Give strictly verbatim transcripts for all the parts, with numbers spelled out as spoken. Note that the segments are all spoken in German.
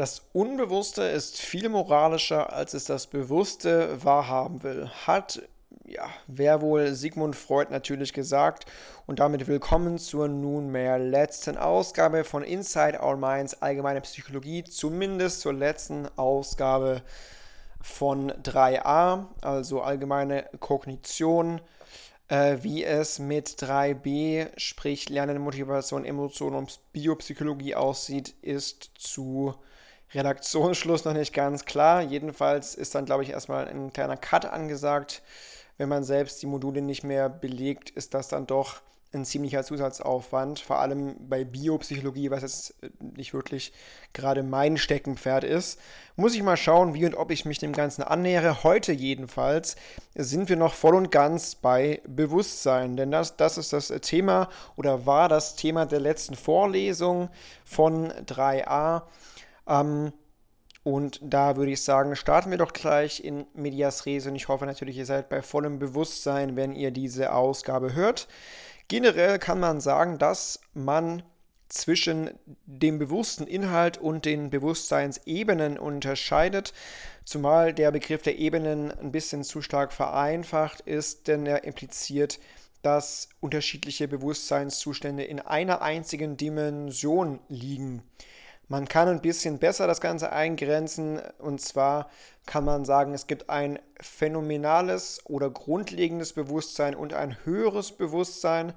Das Unbewusste ist viel moralischer, als es das Bewusste wahrhaben will, hat, ja, wer wohl, Sigmund Freud natürlich gesagt. Und damit willkommen zur nunmehr letzten Ausgabe von Inside Our Minds, allgemeine Psychologie, zumindest zur letzten Ausgabe von drei a, also allgemeine Kognition, äh, wie es mit drei b, sprich Lernen, Motivation, Emotionen und Biopsychologie aussieht, ist zu Redaktionsschluss noch nicht ganz klar. Jedenfalls ist dann, glaube ich, erstmal ein kleiner Cut angesagt. Wenn man selbst die Module nicht mehr belegt, ist das dann doch ein ziemlicher Zusatzaufwand, vor allem bei Biopsychologie, was jetzt nicht wirklich gerade mein Steckenpferd ist. Muss ich mal schauen, wie und ob ich mich dem Ganzen annähere. Heute jedenfalls sind wir noch voll und ganz bei Bewusstsein, denn das, das ist das Thema oder war das Thema der letzten Vorlesung von drei a. Ähm, Und da würde ich sagen, starten wir doch gleich in Medias Res und ich hoffe natürlich, ihr seid bei vollem Bewusstsein, wenn ihr diese Ausgabe hört. Generell kann man sagen, dass man zwischen dem bewussten Inhalt und den Bewusstseinsebenen unterscheidet, zumal der Begriff der Ebenen ein bisschen zu stark vereinfacht ist, denn er impliziert, dass unterschiedliche Bewusstseinszustände in einer einzigen Dimension liegen. Man kann ein bisschen besser das Ganze eingrenzen, und zwar kann man sagen, es gibt ein phänomenales oder grundlegendes Bewusstsein und ein höheres Bewusstsein,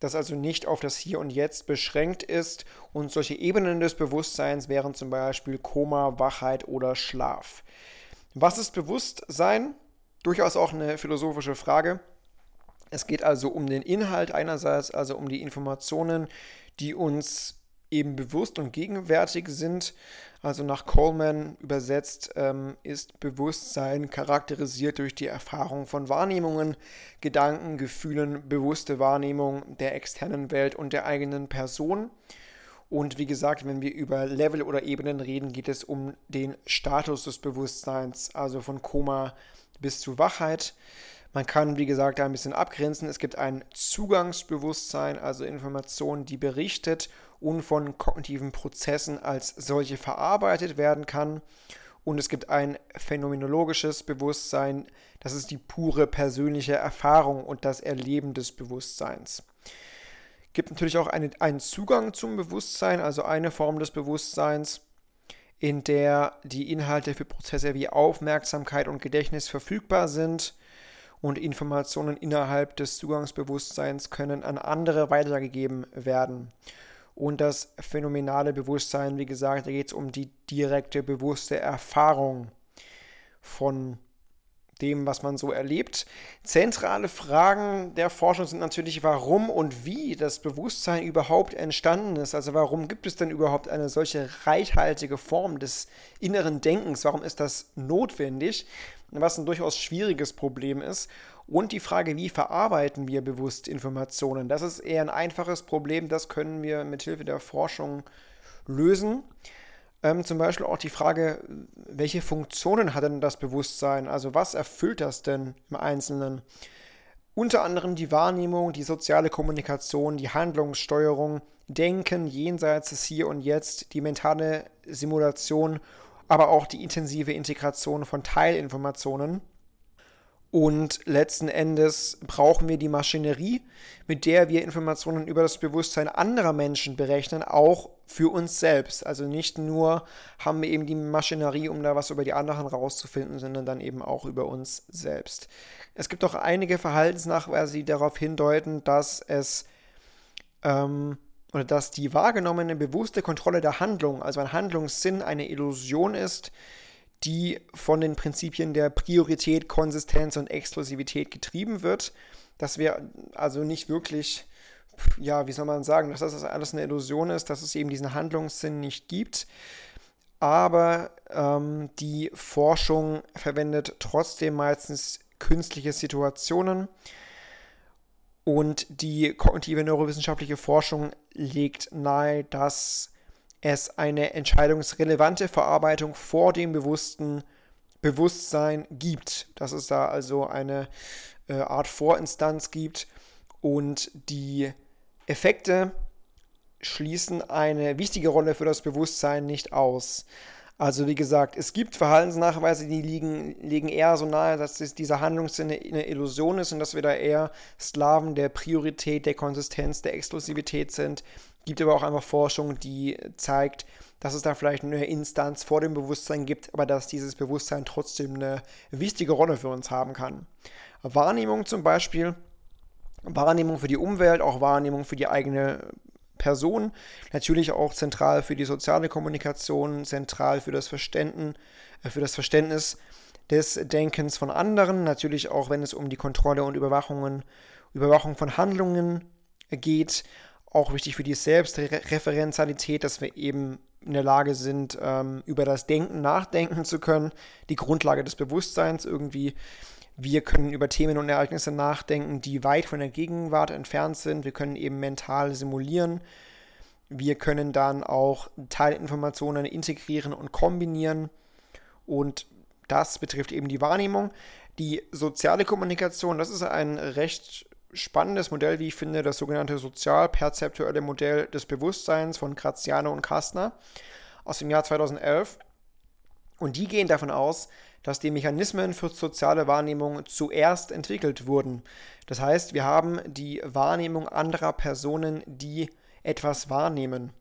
das also nicht auf das Hier und Jetzt beschränkt ist, und solche Ebenen des Bewusstseins wären zum Beispiel Koma, Wachheit oder Schlaf. Was ist Bewusstsein? Durchaus auch eine philosophische Frage. Es geht also um den Inhalt einerseits, also um die Informationen, die uns eben bewusst und gegenwärtig sind. Also nach Coleman übersetzt ähm, ist Bewusstsein charakterisiert durch die Erfahrung von Wahrnehmungen, Gedanken, Gefühlen, bewusste Wahrnehmung der externen Welt und der eigenen Person. Und wie gesagt, wenn wir über Level oder Ebenen reden, geht es um den Status des Bewusstseins, also von Koma bis zu Wachheit. Man kann, wie gesagt, da ein bisschen abgrenzen. Es gibt ein Zugangsbewusstsein, also Informationen, die berichtet und von kognitiven Prozessen als solche verarbeitet werden kann. Und es gibt ein phänomenologisches Bewusstsein, das ist die pure persönliche Erfahrung und das Erleben des Bewusstseins. Es gibt natürlich auch eine, einen Zugang zum Bewusstsein, also eine Form des Bewusstseins, in der die Inhalte für Prozesse wie Aufmerksamkeit und Gedächtnis verfügbar sind. Und Informationen innerhalb des Zugangsbewusstseins können an andere weitergegeben werden. Und das phänomenale Bewusstsein, wie gesagt, da geht es um die direkte, bewusste Erfahrung von dem, was man so erlebt. Zentrale Fragen der Forschung sind natürlich, warum und wie das Bewusstsein überhaupt entstanden ist. Also warum gibt es denn überhaupt eine solche reichhaltige Form des inneren Denkens? Warum ist das notwendig? Was ein durchaus schwieriges Problem ist. Und die Frage, wie verarbeiten wir bewusst Informationen? Das ist eher ein einfaches Problem, das können wir mithilfe der Forschung lösen. Ähm, zum Beispiel auch die Frage, welche Funktionen hat denn das Bewusstsein? Also was erfüllt das denn im Einzelnen? Unter anderem die Wahrnehmung, die soziale Kommunikation, die Handlungssteuerung, Denken jenseits des Hier und Jetzt, die mentale Simulation, aber auch die intensive Integration von Teilinformationen. Und letzten Endes brauchen wir die Maschinerie, mit der wir Informationen über das Bewusstsein anderer Menschen berechnen, auch für uns selbst. Also nicht nur haben wir eben die Maschinerie, um da was über die anderen rauszufinden, sondern dann eben auch über uns selbst. Es gibt auch einige Verhaltensnachweise, die darauf hindeuten, dass es ähm, oder dass die wahrgenommene bewusste Kontrolle der Handlung, also ein Handlungssinn, eine Illusion ist, die von den Prinzipien der Priorität, Konsistenz und Exklusivität getrieben wird, dass wir also nicht wirklich, ja, wie soll man sagen, dass das alles eine Illusion ist, dass es eben diesen Handlungssinn nicht gibt. Aber ähm, die Forschung verwendet trotzdem meistens künstliche Situationen, und die kognitive neurowissenschaftliche Forschung legt nahe, dass es eine entscheidungsrelevante Verarbeitung vor dem bewussten Bewusstsein gibt. Dass es da also eine äh, Art Vorinstanz gibt und die Effekte schließen eine wichtige Rolle für das Bewusstsein nicht aus. Also wie gesagt, es gibt Verhaltensnachweise, die liegen, liegen eher so nahe, dass dieser Handlungssinn eine Illusion ist und dass wir da eher Sklaven der Priorität, der Konsistenz, der Exklusivität sind. Gibt aber auch einfach Forschung, die zeigt, dass es da vielleicht eine Instanz vor dem Bewusstsein gibt, aber dass dieses Bewusstsein trotzdem eine wichtige Rolle für uns haben kann. Wahrnehmung zum Beispiel, Wahrnehmung für die Umwelt, auch Wahrnehmung für die eigene Person, natürlich auch zentral für die soziale Kommunikation, zentral für das Verständnis, für das Verständnis des Denkens von anderen, natürlich auch, wenn es um die Kontrolle und Überwachungen, Überwachung von Handlungen geht, auch wichtig für die Selbstreferenzialität, dass wir eben in der Lage sind, über das Denken nachdenken zu können, die Grundlage des Bewusstseins irgendwie. Wir können über Themen und Ereignisse nachdenken, die weit von der Gegenwart entfernt sind. Wir können eben mental simulieren. Wir können dann auch Teilinformationen integrieren und kombinieren. Und das betrifft eben die Wahrnehmung. Die soziale Kommunikation, das ist ein recht spannendes Modell, wie ich finde, das sogenannte sozial-perzeptuelle Modell des Bewusstseins von Graziano und Kastner aus dem Jahr zweitausendelf. Und die gehen davon aus, dass die Mechanismen für soziale Wahrnehmung zuerst entwickelt wurden. Das heißt, wir haben die Wahrnehmung anderer Personen, die etwas wahrnehmen.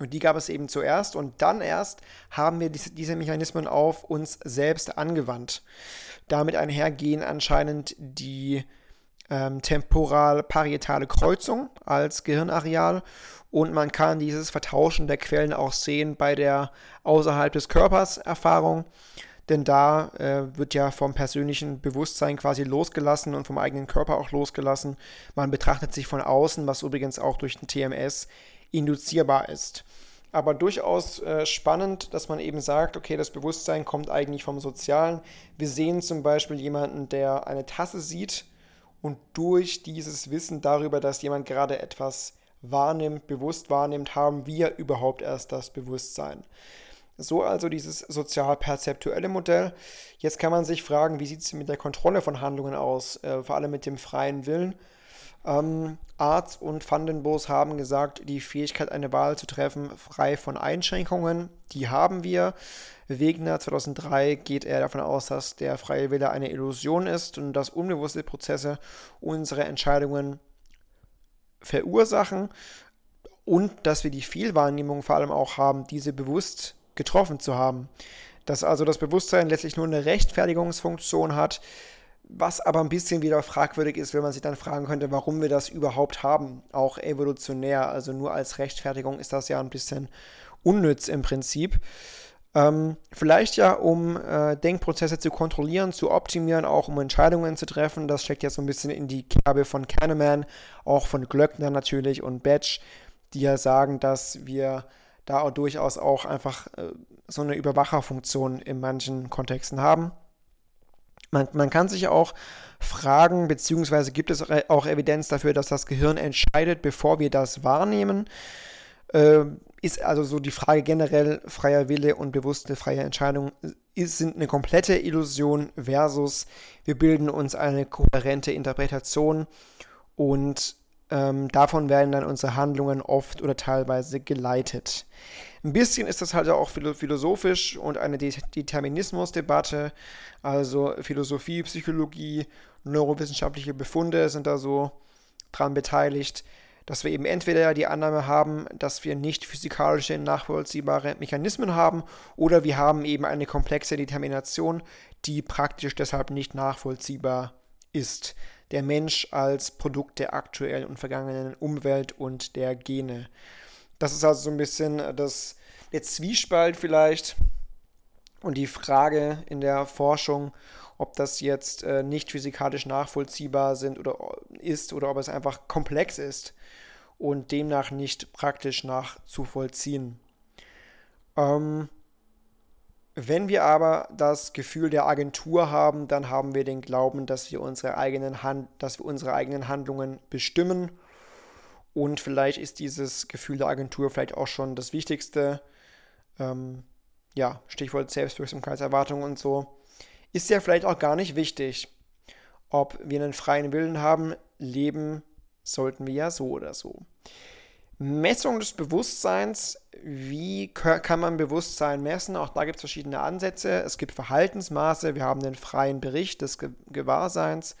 Und die gab es eben zuerst und dann erst haben wir diese Mechanismen auf uns selbst angewandt. Damit einhergehen anscheinend die ähm, temporal-parietale Kreuzung als Gehirnareal. Und man kann dieses Vertauschen der Quellen auch sehen bei der außerhalb des Körpers Erfahrung. Denn da äh, wird ja vom persönlichen Bewusstsein quasi losgelassen und vom eigenen Körper auch losgelassen. Man betrachtet sich von außen, was übrigens auch durch den T M S induzierbar ist. Aber durchaus äh, spannend, dass man eben sagt, okay, das Bewusstsein kommt eigentlich vom Sozialen. Wir sehen zum Beispiel jemanden, der eine Tasse sieht und durch dieses Wissen darüber, dass jemand gerade etwas wahrnimmt, bewusst wahrnimmt, haben wir überhaupt erst das Bewusstsein. So also dieses sozial-perzeptuelle Modell. Jetzt kann man sich fragen, wie sieht es mit der Kontrolle von Handlungen aus, äh, vor allem mit dem freien Willen. Ähm, Arz und Van den Bosch haben gesagt, die Fähigkeit, eine Wahl zu treffen, frei von Einschränkungen, die haben wir. Wegner zweitausenddrei geht eher davon aus, dass der freie Wille eine Illusion ist und dass unbewusste Prozesse unsere Entscheidungen verursachen und dass wir die Fehlwahrnehmung vor allem auch haben, diese bewusst getroffen zu haben. Dass also das Bewusstsein letztlich nur eine Rechtfertigungsfunktion hat, was aber ein bisschen wieder fragwürdig ist, wenn man sich dann fragen könnte, warum wir das überhaupt haben, auch evolutionär. Also nur als Rechtfertigung ist das ja ein bisschen unnütz im Prinzip. Ähm, vielleicht ja, um äh, Denkprozesse zu kontrollieren, zu optimieren, auch um Entscheidungen zu treffen. Das steckt jetzt so ein bisschen in die Kerbe von Kahneman, auch von Glöckner natürlich und Batch, die ja sagen, dass wir da auch durchaus auch einfach äh, so eine Überwacherfunktion in manchen Kontexten haben. Man, man kann sich auch fragen, beziehungsweise gibt es auch Evidenz dafür, dass das Gehirn entscheidet, bevor wir das wahrnehmen. Äh, ist also so die Frage generell, freier Wille und bewusste freie Entscheidung ist, sind eine komplette Illusion versus wir bilden uns eine kohärente Interpretation und Ähm, davon werden dann unsere Handlungen oft oder teilweise geleitet. Ein bisschen ist das halt auch philosophisch und eine Det- Determinismusdebatte, also Philosophie, Psychologie, neurowissenschaftliche Befunde sind da so dran beteiligt, dass wir eben entweder die Annahme haben, dass wir nicht physikalische, nachvollziehbare Mechanismen haben oder wir haben eben eine komplexe Determination, die praktisch deshalb nicht nachvollziehbar ist. Der Mensch als Produkt der aktuellen und vergangenen Umwelt und der Gene. Das ist also so ein bisschen das, der Zwiespalt vielleicht und die Frage in der Forschung, ob das jetzt äh, nicht physikalisch nachvollziehbar sind oder ist oder ob es einfach komplex ist und demnach nicht praktisch nachzuvollziehen. Ähm, Wenn wir aber das Gefühl der Agentur haben, dann haben wir den Glauben, dass wir unsere eigenen Hand, dass wir unsere eigenen Handlungen bestimmen. Und vielleicht ist dieses Gefühl der Agentur vielleicht auch schon das Wichtigste. Ähm, ja, Stichwort Selbstwirksamkeitserwartung und so. Ist ja vielleicht auch gar nicht wichtig, ob wir einen freien Willen haben. Leben sollten wir ja so oder so. Messung des Bewusstseins, wie kann man Bewusstsein messen? Auch da gibt es verschiedene Ansätze. Es gibt Verhaltensmaße, wir haben den freien Bericht des Ge- Gewahrseins.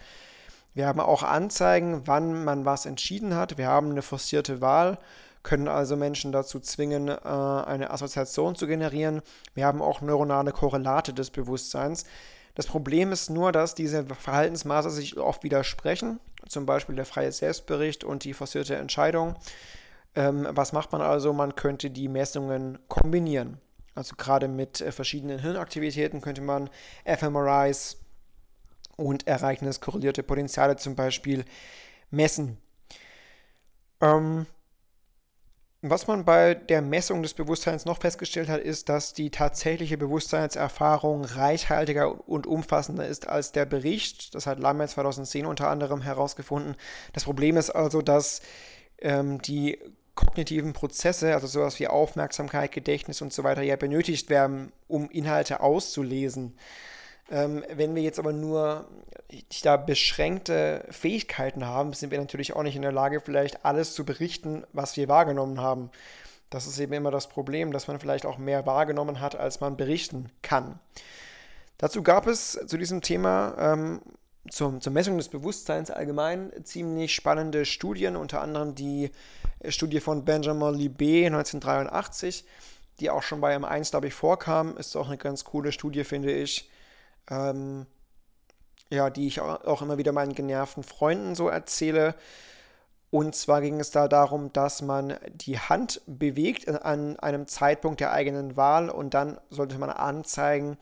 Wir haben auch Anzeigen, wann man was entschieden hat. Wir haben eine forcierte Wahl, können also Menschen dazu zwingen, eine Assoziation zu generieren. Wir haben auch neuronale Korrelate des Bewusstseins. Das Problem ist nur, dass diese Verhaltensmaße sich oft widersprechen, zum Beispiel der freie Selbstbericht und die forcierte Entscheidung. Was macht man also? Man könnte die Messungen kombinieren. Also gerade mit verschiedenen Hirnaktivitäten könnte man F M R Is und ereigniskorrelierte Potenziale zum Beispiel messen. Ähm, was man bei der Messung des Bewusstseins noch festgestellt hat, ist, dass die tatsächliche Bewusstseinserfahrung reichhaltiger und umfassender ist als der Bericht. Das hat Lamme zweitausendzehn unter anderem herausgefunden. Das Problem ist also, dass ähm, die kognitiven Prozesse, also sowas wie Aufmerksamkeit, Gedächtnis und so weiter, ja benötigt werden, um Inhalte auszulesen. Ähm, wenn wir jetzt aber nur da beschränkte Fähigkeiten haben, sind wir natürlich auch nicht in der Lage, vielleicht alles zu berichten, was wir wahrgenommen haben. Das ist eben immer das Problem, dass man vielleicht auch mehr wahrgenommen hat, als man berichten kann. Dazu gab es zu diesem Thema ähm, Zum, zur Messung des Bewusstseins allgemein ziemlich spannende Studien, unter anderem die Studie von Benjamin Libet neunzehnhundertdreiundachtzig, die auch schon bei M eins, glaube ich, vorkam. Ist auch eine ganz coole Studie, finde ich, ähm, ja, die ich auch immer wieder meinen genervten Freunden so erzähle. Und zwar ging es da darum, dass man die Hand bewegt an einem Zeitpunkt der eigenen Wahl und dann sollte man anzeigen,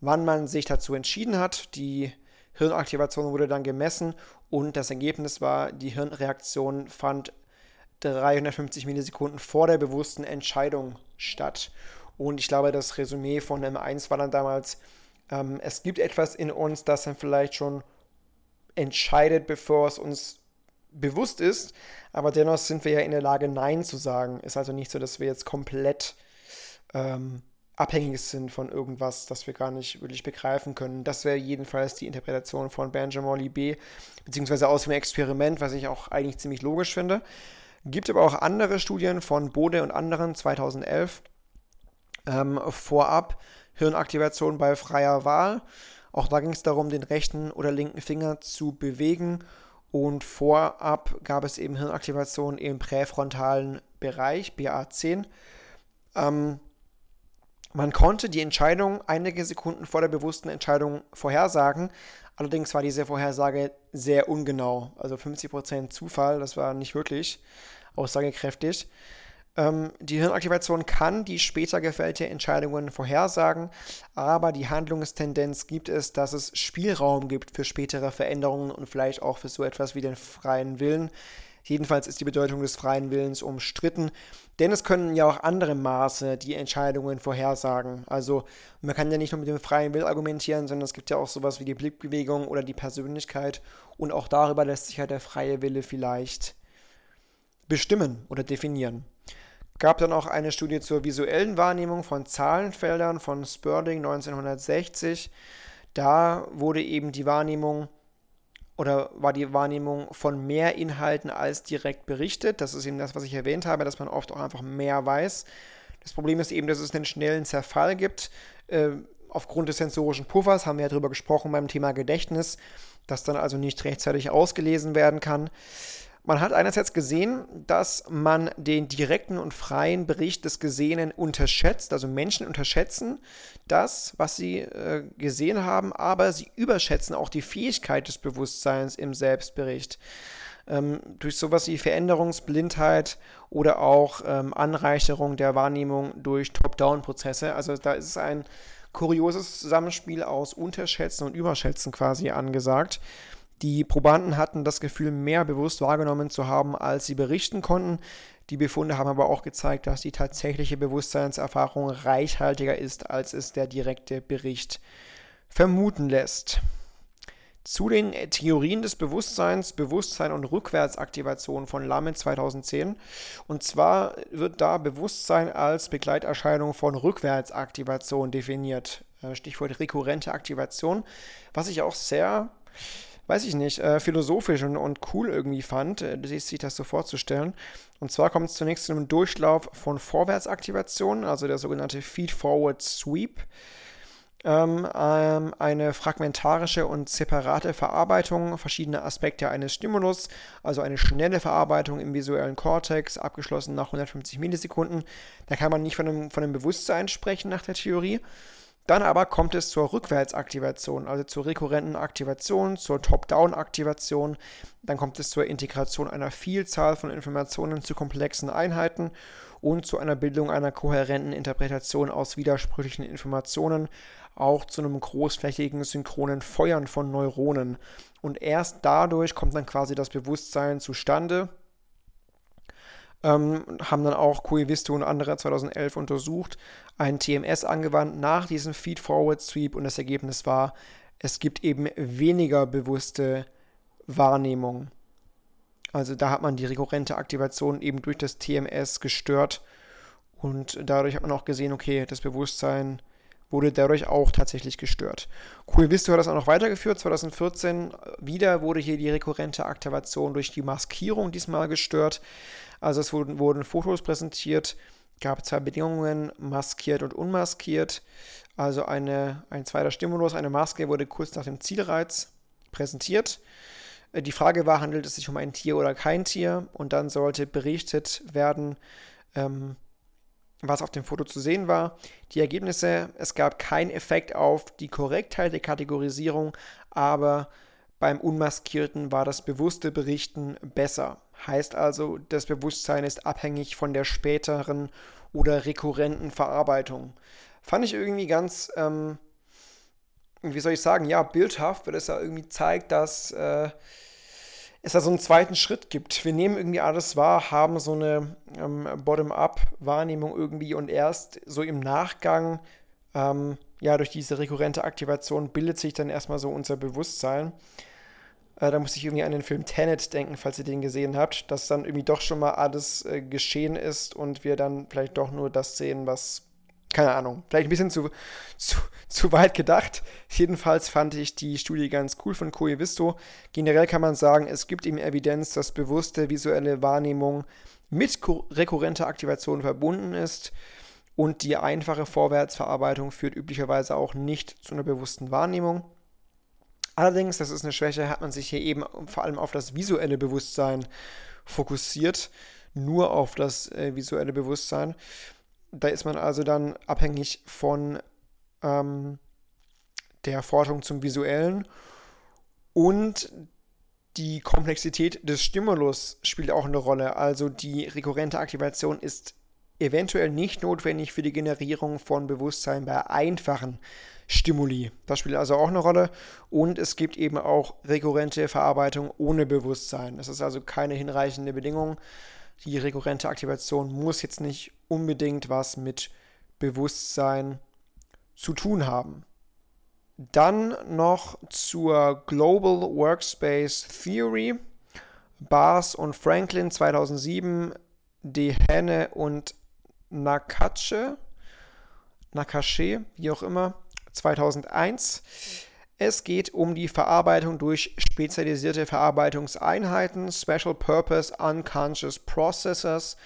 wann man sich dazu entschieden hat. Die Hirnaktivation wurde dann gemessen und das Ergebnis war, die Hirnreaktion fand dreihundertfünfzig Millisekunden vor der bewussten Entscheidung statt. Und ich glaube, das Resümee von M eins war dann damals, ähm, es gibt etwas in uns, das dann vielleicht schon entscheidet, bevor es uns bewusst ist, aber dennoch sind wir ja in der Lage, Nein zu sagen. Ist also nicht so, dass wir jetzt komplett ähm, abhängig sind von irgendwas, das wir gar nicht wirklich begreifen können. Das wäre jedenfalls die Interpretation von Benjamin Libet, beziehungsweise aus dem Experiment, was ich auch eigentlich ziemlich logisch finde. Gibt aber auch andere Studien von Bode und anderen zweitausendelf. Ähm, vorab Hirnaktivation bei freier Wahl. Auch da ging es darum, den rechten oder linken Finger zu bewegen. Und vorab gab es eben Hirnaktivation im präfrontalen Bereich, B A zehn. Ähm, Man konnte die Entscheidung einige Sekunden vor der bewussten Entscheidung vorhersagen. Allerdings war diese Vorhersage sehr ungenau. Also fünfzig Prozent Zufall, das war nicht wirklich aussagekräftig. Ähm, die Hirnaktivation kann die später gefällte Entscheidungen vorhersagen, aber die Handlungstendenz gibt es, dass es Spielraum gibt für spätere Veränderungen und vielleicht auch für so etwas wie den freien Willen. Jedenfalls ist die Bedeutung des freien Willens umstritten, denn es können ja auch andere Maße die Entscheidungen vorhersagen. Also man kann ja nicht nur mit dem freien Willen argumentieren, sondern es gibt ja auch sowas wie die Blickbewegung oder die Persönlichkeit und auch darüber lässt sich ja der freie Wille vielleicht bestimmen oder definieren. Gab dann auch eine Studie zur visuellen Wahrnehmung von Zahlenfeldern von Sperling neunzehnhundertsechzig. Da wurde eben die Wahrnehmung oder war die Wahrnehmung von mehr Inhalten als direkt berichtet. Das ist eben das, was ich erwähnt habe, dass man oft auch einfach mehr weiß. Das Problem ist eben, dass es einen schnellen Zerfall gibt. Ähm, aufgrund des sensorischen Puffers haben wir ja darüber gesprochen beim Thema Gedächtnis, dass dann also nicht rechtzeitig ausgelesen werden kann. Man hat einerseits gesehen, dass man den direkten und freien Bericht des Gesehenen unterschätzt, also Menschen unterschätzen das, was sie äh, gesehen haben, aber sie überschätzen auch die Fähigkeit des Bewusstseins im Selbstbericht. Ähm, durch sowas wie Veränderungsblindheit oder auch ähm, Anreicherung der Wahrnehmung durch Top-Down-Prozesse. Also da ist ein kurioses Zusammenspiel aus Unterschätzen und Überschätzen quasi angesagt. Die Probanden hatten das Gefühl, mehr bewusst wahrgenommen zu haben, als sie berichten konnten. Die Befunde haben aber auch gezeigt, dass die tatsächliche Bewusstseinserfahrung reichhaltiger ist, als es der direkte Bericht vermuten lässt. Zu den Theorien des Bewusstseins, Bewusstsein und Rückwärtsaktivation von Lamme zweitausendzehn. Und zwar wird da Bewusstsein als Begleiterscheinung von Rückwärtsaktivation definiert. Stichwort rekurrente Aktivation, was ich auch sehr... weiß ich nicht, äh, philosophisch und, und cool irgendwie fand, äh, sich das so vorzustellen. Und zwar kommt es zunächst zu einem Durchlauf von Vorwärtsaktivationen, also der sogenannte Feed-Forward-Sweep. Ähm, ähm, eine fragmentarische und separate Verarbeitung verschiedener Aspekte eines Stimulus, also eine schnelle Verarbeitung im visuellen Kortex, abgeschlossen nach hundertfünfzig Millisekunden. Da kann man nicht von einem, von einem Bewusstsein sprechen nach der Theorie. Dann aber kommt es zur Rückwärtsaktivation, also zur rekurrenten Aktivation, zur Top-Down-Aktivation. Dann kommt es zur Integration einer Vielzahl von Informationen zu komplexen Einheiten und zu einer Bildung einer kohärenten Interpretation aus widersprüchlichen Informationen, auch zu einem großflächigen synchronen Feuern von Neuronen. Und erst dadurch kommt dann quasi das Bewusstsein zustande. Ähm, haben dann auch Koivisto und andere zweitausendelf untersucht, ein T M S angewandt nach diesem Feed-Forward-Sweep, und das Ergebnis war, es gibt eben weniger bewusste Wahrnehmung. Also da hat man die rekurrente Aktivation eben durch das T M S gestört, und dadurch hat man auch gesehen, okay, das Bewusstsein wurde dadurch auch tatsächlich gestört. Koivisto hat das auch noch weitergeführt, zweitausendvierzehn wieder wurde hier die rekurrente Aktivation durch die Maskierung diesmal gestört. Also es wurden, wurden Fotos präsentiert, gab zwei Bedingungen, maskiert und unmaskiert. Also eine, ein zweiter Stimulus, eine Maske wurde kurz nach dem Zielreiz präsentiert. Die Frage war, handelt es sich um ein Tier oder kein Tier? Und dann sollte berichtet werden, ähm, was auf dem Foto zu sehen war. Die Ergebnisse, es gab keinen Effekt auf die Korrektheit der Kategorisierung, aber beim Unmaskierten war das bewusste Berichten besser. Heißt also, das Bewusstsein ist abhängig von der späteren oder rekurrenten Verarbeitung. Fand ich irgendwie ganz, ähm, wie soll ich sagen, ja, bildhaft, weil es ja irgendwie zeigt, dass äh, es da so einen zweiten Schritt gibt. Wir nehmen irgendwie alles wahr, haben so eine ähm, Bottom-up-Wahrnehmung irgendwie, und erst so im Nachgang, ähm, ja, durch diese rekurrente Aktivation bildet sich dann erstmal so unser Bewusstsein. Da muss ich irgendwie an den Film Tenet denken, falls ihr den gesehen habt, dass dann irgendwie doch schon mal alles äh, geschehen ist und wir dann vielleicht doch nur das sehen, was, keine Ahnung, vielleicht ein bisschen zu, zu, zu weit gedacht. Jedenfalls fand ich die Studie ganz cool von Koivisto. Generell kann man sagen, es gibt eben Evidenz, dass bewusste visuelle Wahrnehmung mit ko- rekurrenter Aktivation verbunden ist, und die einfache Vorwärtsverarbeitung führt üblicherweise auch nicht zu einer bewussten Wahrnehmung. Allerdings, das ist eine Schwäche, hat man sich hier eben vor allem auf das visuelle Bewusstsein fokussiert, nur auf das äh, visuelle Bewusstsein. Da ist man also dann abhängig von ähm, der Forschung zum Visuellen, und die Komplexität des Stimulus spielt auch eine Rolle. Also die rekurrente Aktivation ist eventuell nicht notwendig für die Generierung von Bewusstsein bei einfachen Stimuli. Das spielt also auch eine Rolle, und es gibt eben auch rekurrente Verarbeitung ohne Bewusstsein. Das ist also keine hinreichende Bedingung. Die rekurrente Aktivation muss jetzt nicht unbedingt was mit Bewusstsein zu tun haben. Dann noch zur Global Workspace Theory. Baars und Franklin zweitausendsieben, Dehenne und Naccache, Naccache, wie auch immer, zweitausendeins. Es geht um die Verarbeitung durch spezialisierte Verarbeitungseinheiten, Special Purpose Unconscious Processors,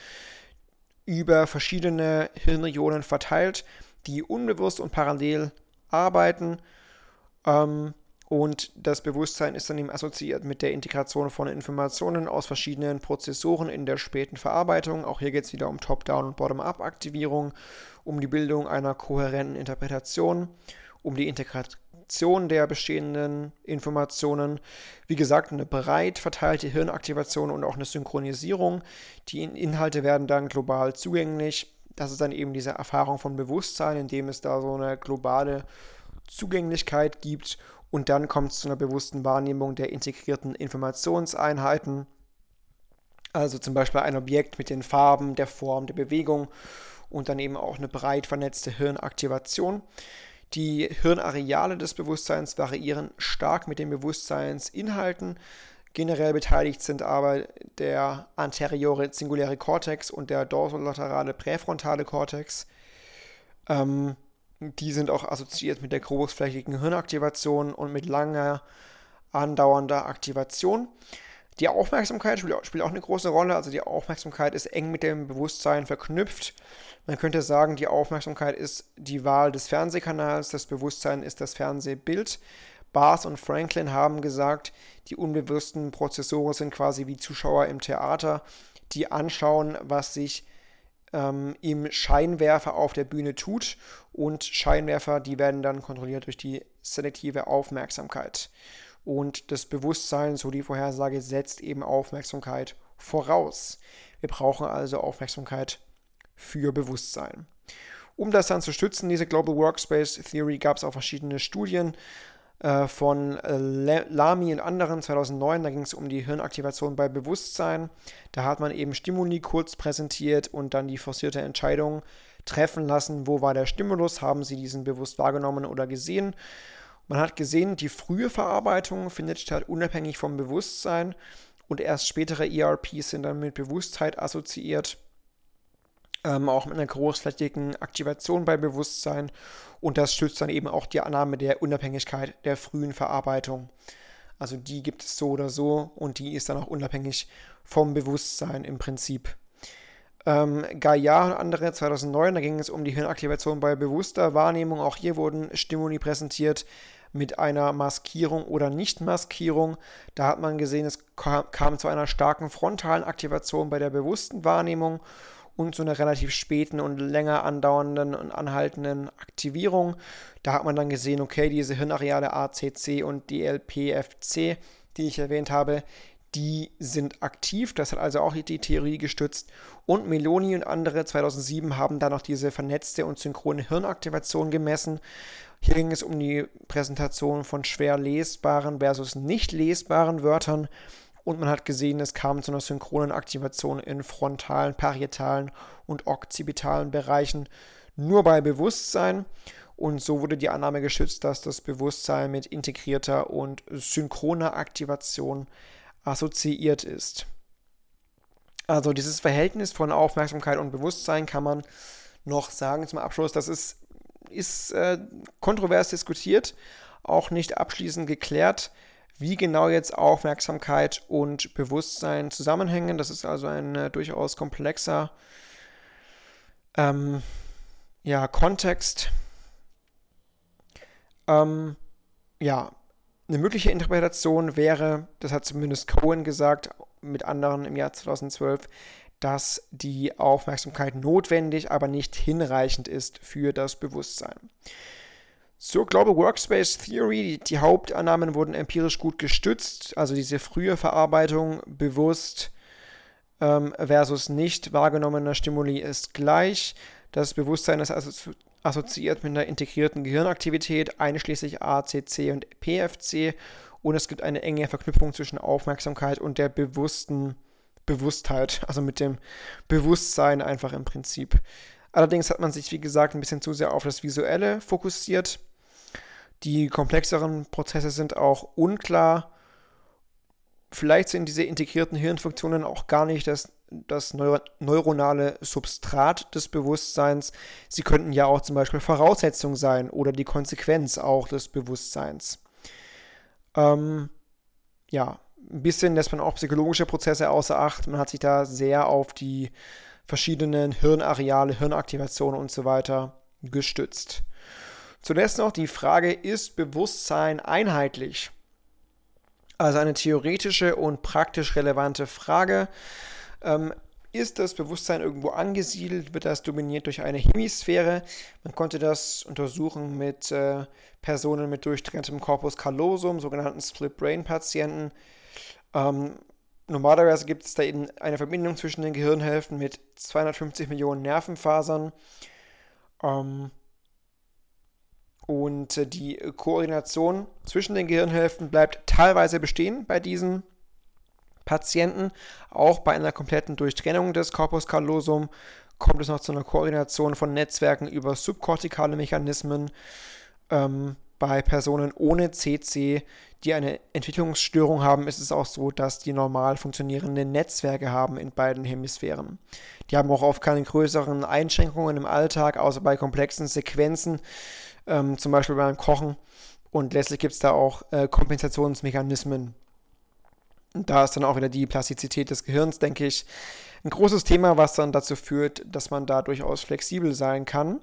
über verschiedene Hirnregionen verteilt, die unbewusst und parallel arbeiten. Ähm, Und das Bewusstsein ist dann eben assoziiert mit der Integration von Informationen aus verschiedenen Prozessoren in der späten Verarbeitung. Auch hier geht es wieder um Top-Down- und Bottom-Up-Aktivierung, um die Bildung einer kohärenten Interpretation, um die Integration der bestehenden Informationen. Wie gesagt, eine breit verteilte Hirnaktivation und auch eine Synchronisierung. Die Inhalte werden dann global zugänglich. Das ist dann eben diese Erfahrung von Bewusstsein, indem es da so eine globale Zugänglichkeit gibt. Und dann kommt es zu einer bewussten Wahrnehmung der integrierten Informationseinheiten, also zum Beispiel ein Objekt mit den Farben, der Form, der Bewegung, und dann eben auch eine breit vernetzte Hirnaktivation. Die Hirnareale des Bewusstseins variieren stark mit den Bewusstseinsinhalten. Generell beteiligt sind aber der anteriore singuläre Kortex und der dorsolaterale präfrontale Kortex. Ähm, Die sind auch assoziiert mit der großflächigen Hirnaktivation und mit langer andauernder Aktivation. Die Aufmerksamkeit spielt auch eine große Rolle, also die Aufmerksamkeit ist eng mit dem Bewusstsein verknüpft. Man könnte sagen, die Aufmerksamkeit ist die Wahl des Fernsehkanals, das Bewusstsein ist das Fernsehbild. Baars und Franklin haben gesagt, die unbewussten Prozessoren sind quasi wie Zuschauer im Theater, die anschauen, was sich ähm, im Scheinwerfer auf der Bühne tut, und Scheinwerfer, die werden dann kontrolliert durch die selektive Aufmerksamkeit. Und das Bewusstsein, so die Vorhersage, setzt eben Aufmerksamkeit voraus. Wir brauchen also Aufmerksamkeit für Bewusstsein. Um das dann zu stützen, diese Global Workspace Theory, gab es auch verschiedene Studien äh, von äh, Lamme und anderen zweitausendneun. Da ging es um die Hirnaktivation bei Bewusstsein. Da hat man eben Stimuli kurz präsentiert und dann die forcierte Entscheidung treffen lassen. Wo war der Stimulus? Haben Sie diesen bewusst wahrgenommen oder gesehen? Man hat gesehen, die frühe Verarbeitung findet statt unabhängig vom Bewusstsein, und erst spätere E R Ps sind dann mit Bewusstheit assoziiert, ähm, auch mit einer großflächigen Aktivation bei Bewusstsein, und das stützt dann eben auch die Annahme der Unabhängigkeit der frühen Verarbeitung. Also die gibt es so oder so, und die ist dann auch unabhängig vom Bewusstsein im Prinzip. Ähm, Gaia und andere zweitausendneun, da ging es um die Hirnaktivation bei bewusster Wahrnehmung. Auch hier wurden Stimuli präsentiert mit einer Maskierung oder Nicht-Maskierung. Da hat man gesehen, es kam, kam zu einer starken frontalen Aktivation bei der bewussten Wahrnehmung und zu einer relativ späten und länger andauernden und anhaltenden Aktivierung. Da hat man dann gesehen, okay, diese Hirnareale A C C und D L P F C, die ich erwähnt habe, die sind aktiv, das hat also auch die Theorie gestützt. Und Melloni und andere zweitausendsieben haben dann noch diese vernetzte und synchrone Hirnaktivation gemessen. Hier ging es um die Präsentation von schwer lesbaren versus nicht lesbaren Wörtern. Und man hat gesehen, es kam zu einer synchronen Aktivation in frontalen, parietalen und occipitalen Bereichen nur bei Bewusstsein. Und so wurde die Annahme gestützt, dass das Bewusstsein mit integrierter und synchroner Aktivation assoziiert ist. Also dieses Verhältnis von Aufmerksamkeit und Bewusstsein kann man noch sagen zum Abschluss, das ist, ist äh, kontrovers diskutiert, auch nicht abschließend geklärt, wie genau jetzt Aufmerksamkeit und Bewusstsein zusammenhängen. Das ist also ein äh, durchaus komplexer ähm, ja, Kontext. Ähm, ja, Eine mögliche Interpretation wäre, das hat zumindest Cohen gesagt, mit anderen im Jahr zweitausendzwölf, dass die Aufmerksamkeit notwendig, aber nicht hinreichend ist für das Bewusstsein. Zur Global Workspace Theory, die Hauptannahmen wurden empirisch gut gestützt, also diese frühe Verarbeitung bewusst ähm, versus nicht wahrgenommener Stimuli ist gleich. Das Bewusstsein ist also zu assoziiert mit einer integrierten Gehirnaktivität, einschließlich A C C und P F C, und es gibt eine enge Verknüpfung zwischen Aufmerksamkeit und der bewussten Bewusstheit, also mit dem Bewusstsein einfach im Prinzip. Allerdings hat man sich, wie gesagt, ein bisschen zu sehr auf das Visuelle fokussiert. Die komplexeren Prozesse sind auch unklar. Vielleicht sind diese integrierten Hirnfunktionen auch gar nicht das das neur- neuronale Substrat des Bewusstseins. Sie könnten ja auch zum Beispiel Voraussetzung sein oder die Konsequenz auch des Bewusstseins. Ähm, ja, ein bisschen lässt man auch psychologische Prozesse außer Acht. Man hat sich da sehr auf die verschiedenen Hirnareale, Hirnaktivationen und so weiter gestützt. Zuletzt noch die Frage, ist Bewusstsein einheitlich? Also eine theoretische und praktisch relevante Frage. Ist das Bewusstsein irgendwo angesiedelt? Wird das dominiert durch eine Hemisphäre? Man konnte das untersuchen mit äh, Personen mit durchtrenntem Corpus callosum, sogenannten Split-Brain-Patienten. Ähm, normalerweise gibt es da eben eine Verbindung zwischen den Gehirnhälften mit zweihundertfünfzig Millionen Nervenfasern. Ähm, und äh, die Koordination zwischen den Gehirnhälften bleibt teilweise bestehen bei diesen Patienten. Auch bei einer kompletten Durchtrennung des Corpus callosum kommt es noch zu einer Koordination von Netzwerken über subkortikale Mechanismen. Ähm, bei Personen ohne C C, die eine Entwicklungsstörung haben, ist es auch so, dass die normal funktionierende Netzwerke haben in beiden Hemisphären. Die haben auch oft keine größeren Einschränkungen im Alltag, außer bei komplexen Sequenzen, ähm, zum Beispiel beim Kochen Und letztlich gibt es da auch äh, Kompensationsmechanismen. Und da ist dann auch wieder die Plastizität des Gehirns, denke ich, ein großes Thema, was dann dazu führt, dass man da durchaus flexibel sein kann.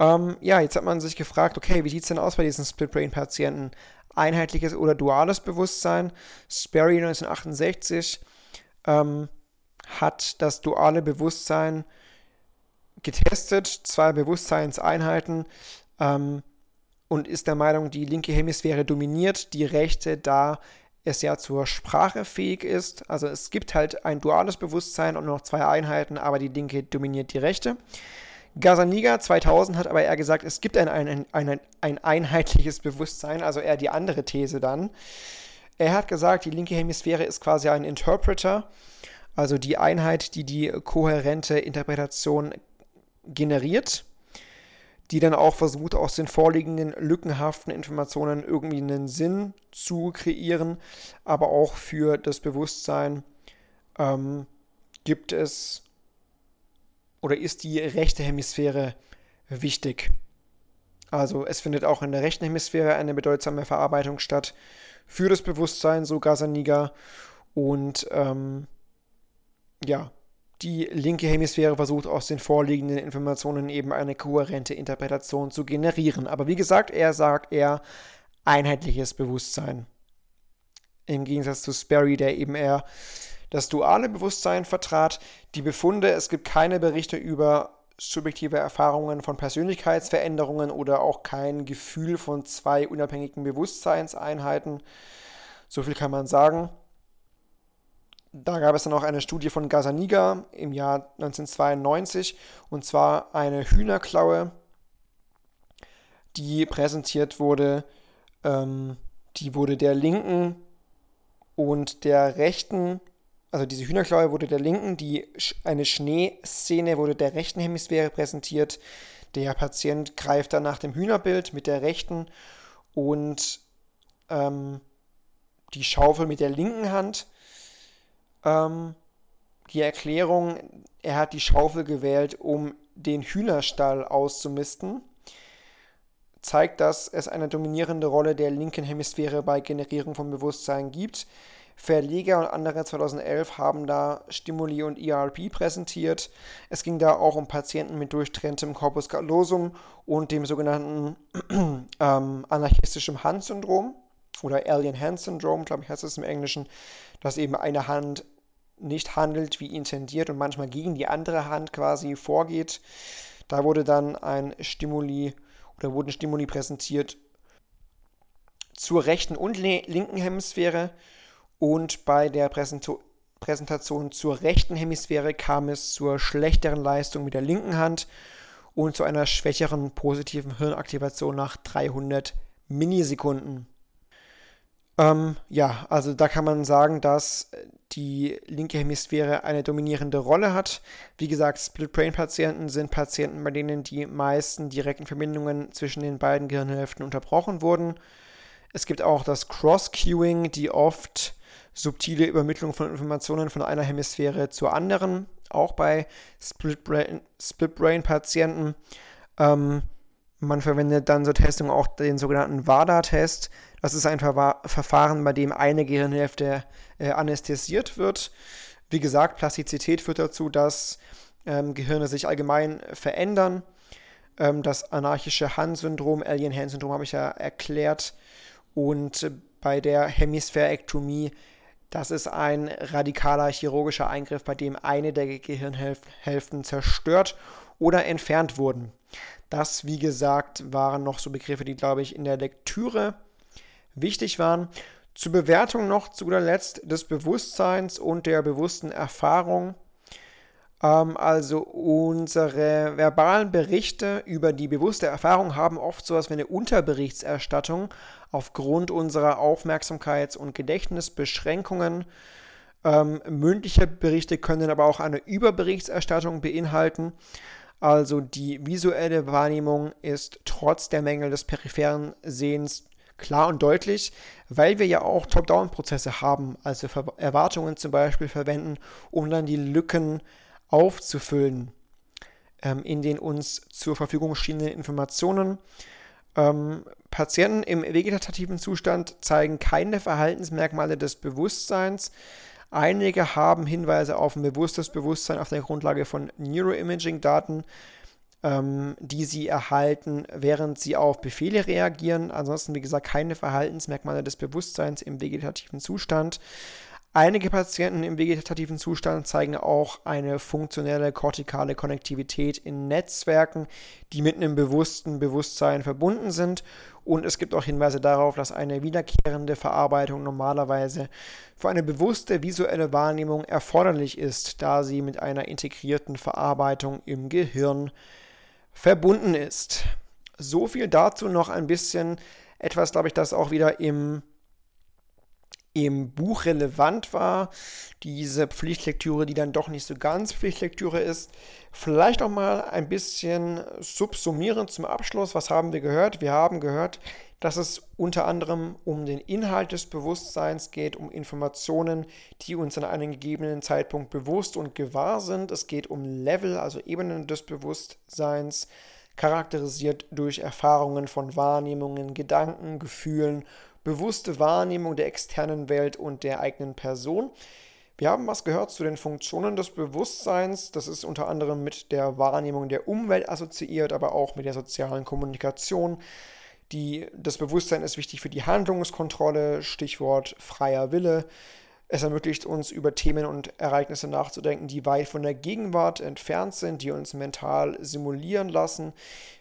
Ähm, ja, jetzt hat man sich gefragt, okay, wie sieht es denn aus bei diesen Split-Brain-Patienten? Einheitliches oder duales Bewusstsein? Sperry neunzehnhundertachtundsechzig ähm, hat das duale Bewusstsein getestet, zwei Bewusstseinseinheiten, ähm, und ist der Meinung, die linke Hemisphäre dominiert, die rechte, da es ja zur Sprache fähig ist. Also es gibt halt ein duales Bewusstsein und noch zwei Einheiten, aber die linke dominiert die rechte. Gazzaniga zweitausend hat aber eher gesagt, es gibt ein, ein, ein, ein einheitliches Bewusstsein, also eher die andere These dann. Er hat gesagt, die linke Hemisphäre ist quasi ein Interpreter, also die Einheit, die die kohärente Interpretation generiert, die dann auch versucht, aus den vorliegenden lückenhaften Informationen irgendwie einen Sinn zu kreieren, aber auch für das Bewusstsein ähm, gibt es oder ist die rechte Hemisphäre wichtig. Also es findet auch in der rechten Hemisphäre eine bedeutsame Verarbeitung statt für das Bewusstsein, so Gazzaniga, und ähm, ja, die linke Hemisphäre versucht, aus den vorliegenden Informationen eben eine kohärente Interpretation zu generieren. Aber wie gesagt, er sagt eher einheitliches Bewusstsein. Im Gegensatz zu Sperry, der eben eher das duale Bewusstsein vertrat. Die Befunde, es gibt keine Berichte über subjektive Erfahrungen von Persönlichkeitsveränderungen oder auch kein Gefühl von zwei unabhängigen Bewusstseinseinheiten. So viel kann man sagen. Da gab es dann auch eine Studie von Gazzaniga im Jahr neunzehnhundertzweiundneunzig, und zwar eine Hühnerklaue, die präsentiert wurde, ähm, die wurde der linken und der rechten, also diese Hühnerklaue wurde der linken, die eine Schneeszene wurde der rechten Hemisphäre präsentiert. Der Patient greift dann nach dem Hühnerbild mit der rechten und ähm, die Schaufel mit der linken Hand. Die Erklärung, er hat die Schaufel gewählt, um den Hühnerstall auszumisten, zeigt, dass es eine dominierende Rolle der linken Hemisphäre bei Generierung von Bewusstsein gibt. Verleger und andere zweitausendelf haben da Stimuli und E R P präsentiert. Es ging da auch um Patienten mit durchtrenntem Corpus callosum und dem sogenannten ähm, anarchistischem Hand-Syndrom oder Alien Hand Syndrome, glaube ich, heißt es im Englischen, dass eben eine Hand nicht handelt wie intendiert und manchmal gegen die andere Hand quasi vorgeht. Da wurde dann ein Stimuli oder wurden Stimuli präsentiert zur rechten und le- linken Hemisphäre, und bei der Präsento- Präsentation zur rechten Hemisphäre kam es zur schlechteren Leistung mit der linken Hand und zu einer schwächeren positiven Hirnaktivation nach dreihundert Millisekunden. Ähm, ja, also da kann man sagen, dass die linke Hemisphäre eine dominierende Rolle hat. Wie gesagt, Split-Brain-Patienten sind Patienten, bei denen die meisten direkten Verbindungen zwischen den beiden Gehirnhälften unterbrochen wurden. Es gibt auch das Cross-Cueing, die oft subtile Übermittlung von Informationen von einer Hemisphäre zur anderen, auch bei Split-Brain-Patienten. Ähm, Man verwendet dann zur Testung auch den sogenannten Wada-Test. Das ist ein Ver- Verfahren, bei dem eine Gehirnhälfte äh, anästhesiert wird. Wie gesagt, Plastizität führt dazu, dass ähm, Gehirne sich allgemein verändern. Ähm, das anarchische Hand-Syndrom, Alien Hand-Syndrom habe ich ja erklärt. Und äh, bei der Hemisphärektomie, das ist ein radikaler chirurgischer Eingriff, bei dem eine der Gehirnhälften zerstört oder entfernt wurden. Das, wie gesagt, waren noch so Begriffe, die, glaube ich, in der Lektüre wichtig waren. Zur Bewertung noch zu guter Letzt des Bewusstseins und der bewussten Erfahrung. Ähm, also unsere verbalen Berichte über die bewusste Erfahrung haben oft sowas wie eine Unterberichtserstattung aufgrund unserer Aufmerksamkeits- und Gedächtnisbeschränkungen. Ähm, mündliche Berichte können aber auch eine Überberichtserstattung beinhalten. Also die visuelle Wahrnehmung ist trotz der Mängel des peripheren Sehens klar und deutlich, weil wir ja auch Top-Down-Prozesse haben, also Ver- Erwartungen zum Beispiel verwenden, um dann die Lücken aufzufüllen ähm, in den uns zur Verfügung stehenden Informationen. Ähm, Patienten im vegetativen Zustand zeigen keine Verhaltensmerkmale des Bewusstseins. Einige haben Hinweise auf ein bewusstes Bewusstsein auf der Grundlage von Neuroimaging-Daten, ähm, die sie erhalten, während sie auf Befehle reagieren. Ansonsten, wie gesagt, keine Verhaltensmerkmale des Bewusstseins im vegetativen Zustand. Einige Patienten im vegetativen Zustand zeigen auch eine funktionelle kortikale Konnektivität in Netzwerken, die mit einem bewussten Bewusstsein verbunden sind. Und es gibt auch Hinweise darauf, dass eine wiederkehrende Verarbeitung normalerweise für eine bewusste visuelle Wahrnehmung erforderlich ist, da sie mit einer integrierten Verarbeitung im Gehirn verbunden ist. So viel dazu noch ein bisschen. Etwas, glaube ich, das auch wieder im im Buch relevant war, diese Pflichtlektüre, die dann doch nicht so ganz Pflichtlektüre ist. Vielleicht auch mal ein bisschen subsummierend zum Abschluss. Was haben wir gehört? Wir haben gehört, dass es unter anderem um den Inhalt des Bewusstseins geht, um Informationen, die uns an einem gegebenen Zeitpunkt bewusst und gewahr sind. Es geht um Level, also Ebenen des Bewusstseins, charakterisiert durch Erfahrungen von Wahrnehmungen, Gedanken, Gefühlen, bewusste Wahrnehmung der externen Welt und der eigenen Person. Wir haben was gehört zu den Funktionen des Bewusstseins. Das ist unter anderem mit der Wahrnehmung der Umwelt assoziiert, aber auch mit der sozialen Kommunikation. Die, das Bewusstsein ist wichtig für die Handlungskontrolle, Stichwort freier Wille. Es ermöglicht uns, über Themen und Ereignisse nachzudenken, die weit von der Gegenwart entfernt sind, die uns mental simulieren lassen.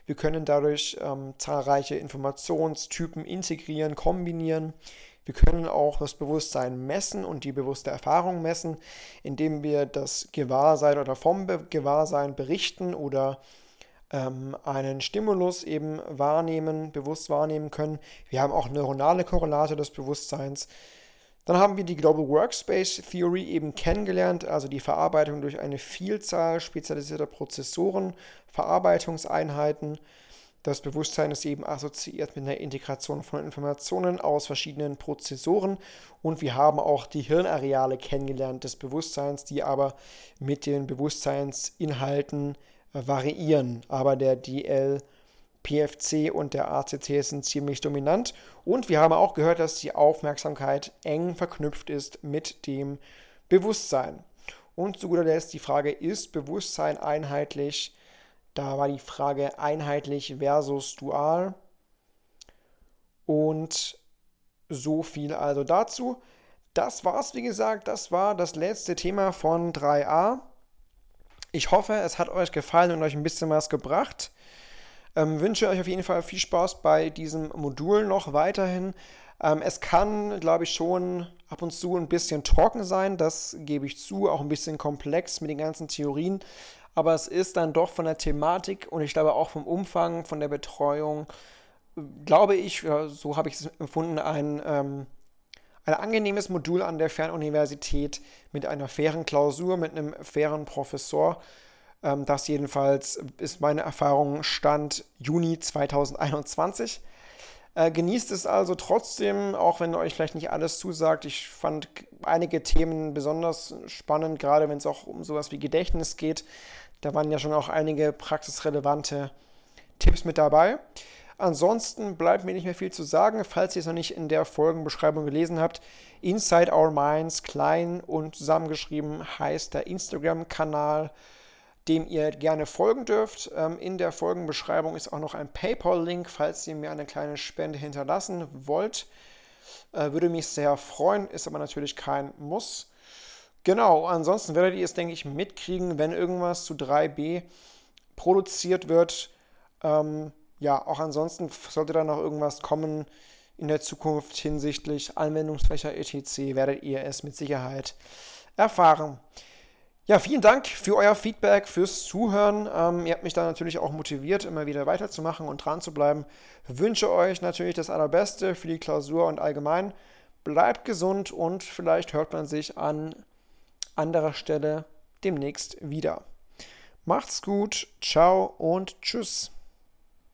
Wir können dadurch ähm, zahlreiche Informationstypen integrieren, kombinieren. Wir können auch das Bewusstsein messen und die bewusste Erfahrung messen, indem wir das Gewahrsein oder vom Be- Gewahrsein berichten oder ähm, einen Stimulus eben wahrnehmen, bewusst wahrnehmen können. Wir haben auch neuronale Korrelate des Bewusstseins. Dann haben wir die Global Workspace Theory eben kennengelernt, also die Verarbeitung durch eine Vielzahl spezialisierter Prozessoren, Verarbeitungseinheiten. Das Bewusstsein ist eben assoziiert mit einer Integration von Informationen aus verschiedenen Prozessoren und wir haben auch die Hirnareale kennengelernt des Bewusstseins, die aber mit den Bewusstseinsinhalten variieren. Aber der D L P F C und der A C C sind ziemlich dominant und wir haben auch gehört, dass die Aufmerksamkeit eng verknüpft ist mit dem Bewusstsein. Und zu guter Letzt die Frage, ist Bewusstsein einheitlich? Da war die Frage einheitlich versus dual und so viel also dazu. Das war's, wie gesagt, das war das letzte Thema von drei a. Ich hoffe, es hat euch gefallen und euch ein bisschen was gebracht. Ähm, wünsche euch auf jeden Fall viel Spaß bei diesem Modul noch weiterhin. Ähm, es kann, glaube ich, schon ab und zu ein bisschen trocken sein, das gebe ich zu, auch ein bisschen komplex mit den ganzen Theorien, aber es ist dann doch von der Thematik und ich glaube auch vom Umfang, von der Betreuung, glaube ich, so habe ich es empfunden, ein, ähm, ein angenehmes Modul an der Fernuniversität mit einer fairen Klausur, mit einem fairen Professor. Das jedenfalls ist meine Erfahrung Stand Juni zweitausendeinundzwanzig. Genießt es also trotzdem, auch wenn euch vielleicht nicht alles zusagt. Ich fand einige Themen besonders spannend, gerade wenn es auch um sowas wie Gedächtnis geht. Da waren ja schon auch einige praxisrelevante Tipps mit dabei. Ansonsten bleibt mir nicht mehr viel zu sagen, falls ihr es noch nicht in der Folgenbeschreibung gelesen habt. Inside Our Minds, klein und zusammengeschrieben, heißt der Instagram-Kanal, dem ihr gerne folgen dürft. In der Folgenbeschreibung ist auch noch ein PayPal-Link, falls ihr mir eine kleine Spende hinterlassen wollt. Würde mich sehr freuen, ist aber natürlich kein Muss. Genau, ansonsten werdet ihr es, denke ich, mitkriegen, wenn irgendwas zu drei b produziert wird. Ähm, ja, auch ansonsten sollte da noch irgendwas kommen in der Zukunft hinsichtlich Anwendungsfächer et cetera, werdet ihr es mit Sicherheit erfahren. Ja, vielen Dank für euer Feedback, fürs Zuhören. Ähm, ihr habt mich da natürlich auch motiviert, immer wieder weiterzumachen und dran zu bleiben. Wünsche euch natürlich das Allerbeste für die Klausur und allgemein. Bleibt gesund und vielleicht hört man sich an anderer Stelle demnächst wieder. Macht's gut, ciao und tschüss.